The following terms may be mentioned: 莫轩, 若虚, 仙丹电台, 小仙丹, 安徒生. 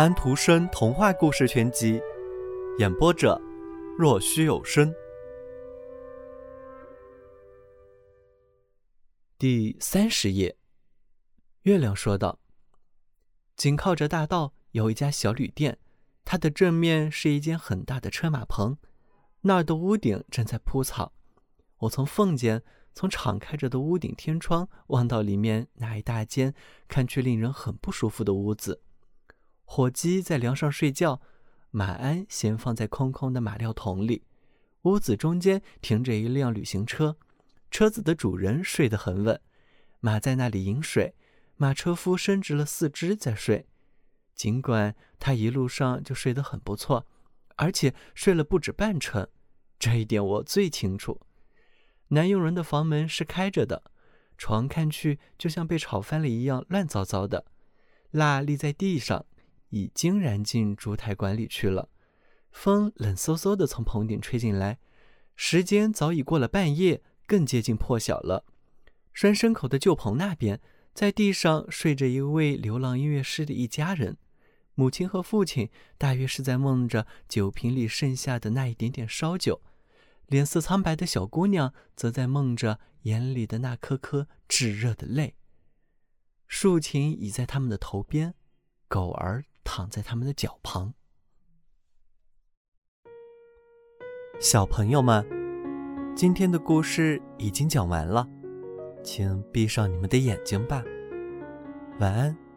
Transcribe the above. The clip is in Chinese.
安徒生童话故事全集，演播者若虚有声。第30页，月亮说道：紧靠着大道有一家小旅店，它的正面是一间很大的车马棚，那儿的屋顶正在铺草。我从缝间，从敞开着的屋顶天窗望到里面那一大间看去令人很不舒服的屋子。火鸡在梁上睡觉，马鞍先放在空空的马料桶里。屋子中间停着一辆旅行车，车子的主人睡得很稳，马在那里饮水，马车夫伸直了四肢在睡。尽管他一路上就睡得很不错，而且睡了不止半程，这一点我最清楚。男佣人的房门是开着的，床看去就像被吵翻了一样乱糟糟的，蜡立在地上，已经燃进烛台馆里去了。风冷嗖嗖地从棚顶吹进来，时间早已过了半夜，更接近破晓了。栓牲口的旧棚那边，在地上睡着一位流浪音乐师的一家人，母亲和父亲大约是在梦着酒瓶里剩下的那一点点烧酒，脸色苍白的小姑娘则在梦着眼里的那颗颗炙热的泪。竖琴倚在他们的头边，狗儿躺在他们的脚旁。小朋友们，今天的故事已经讲完了，请闭上你们的眼睛吧，晚安。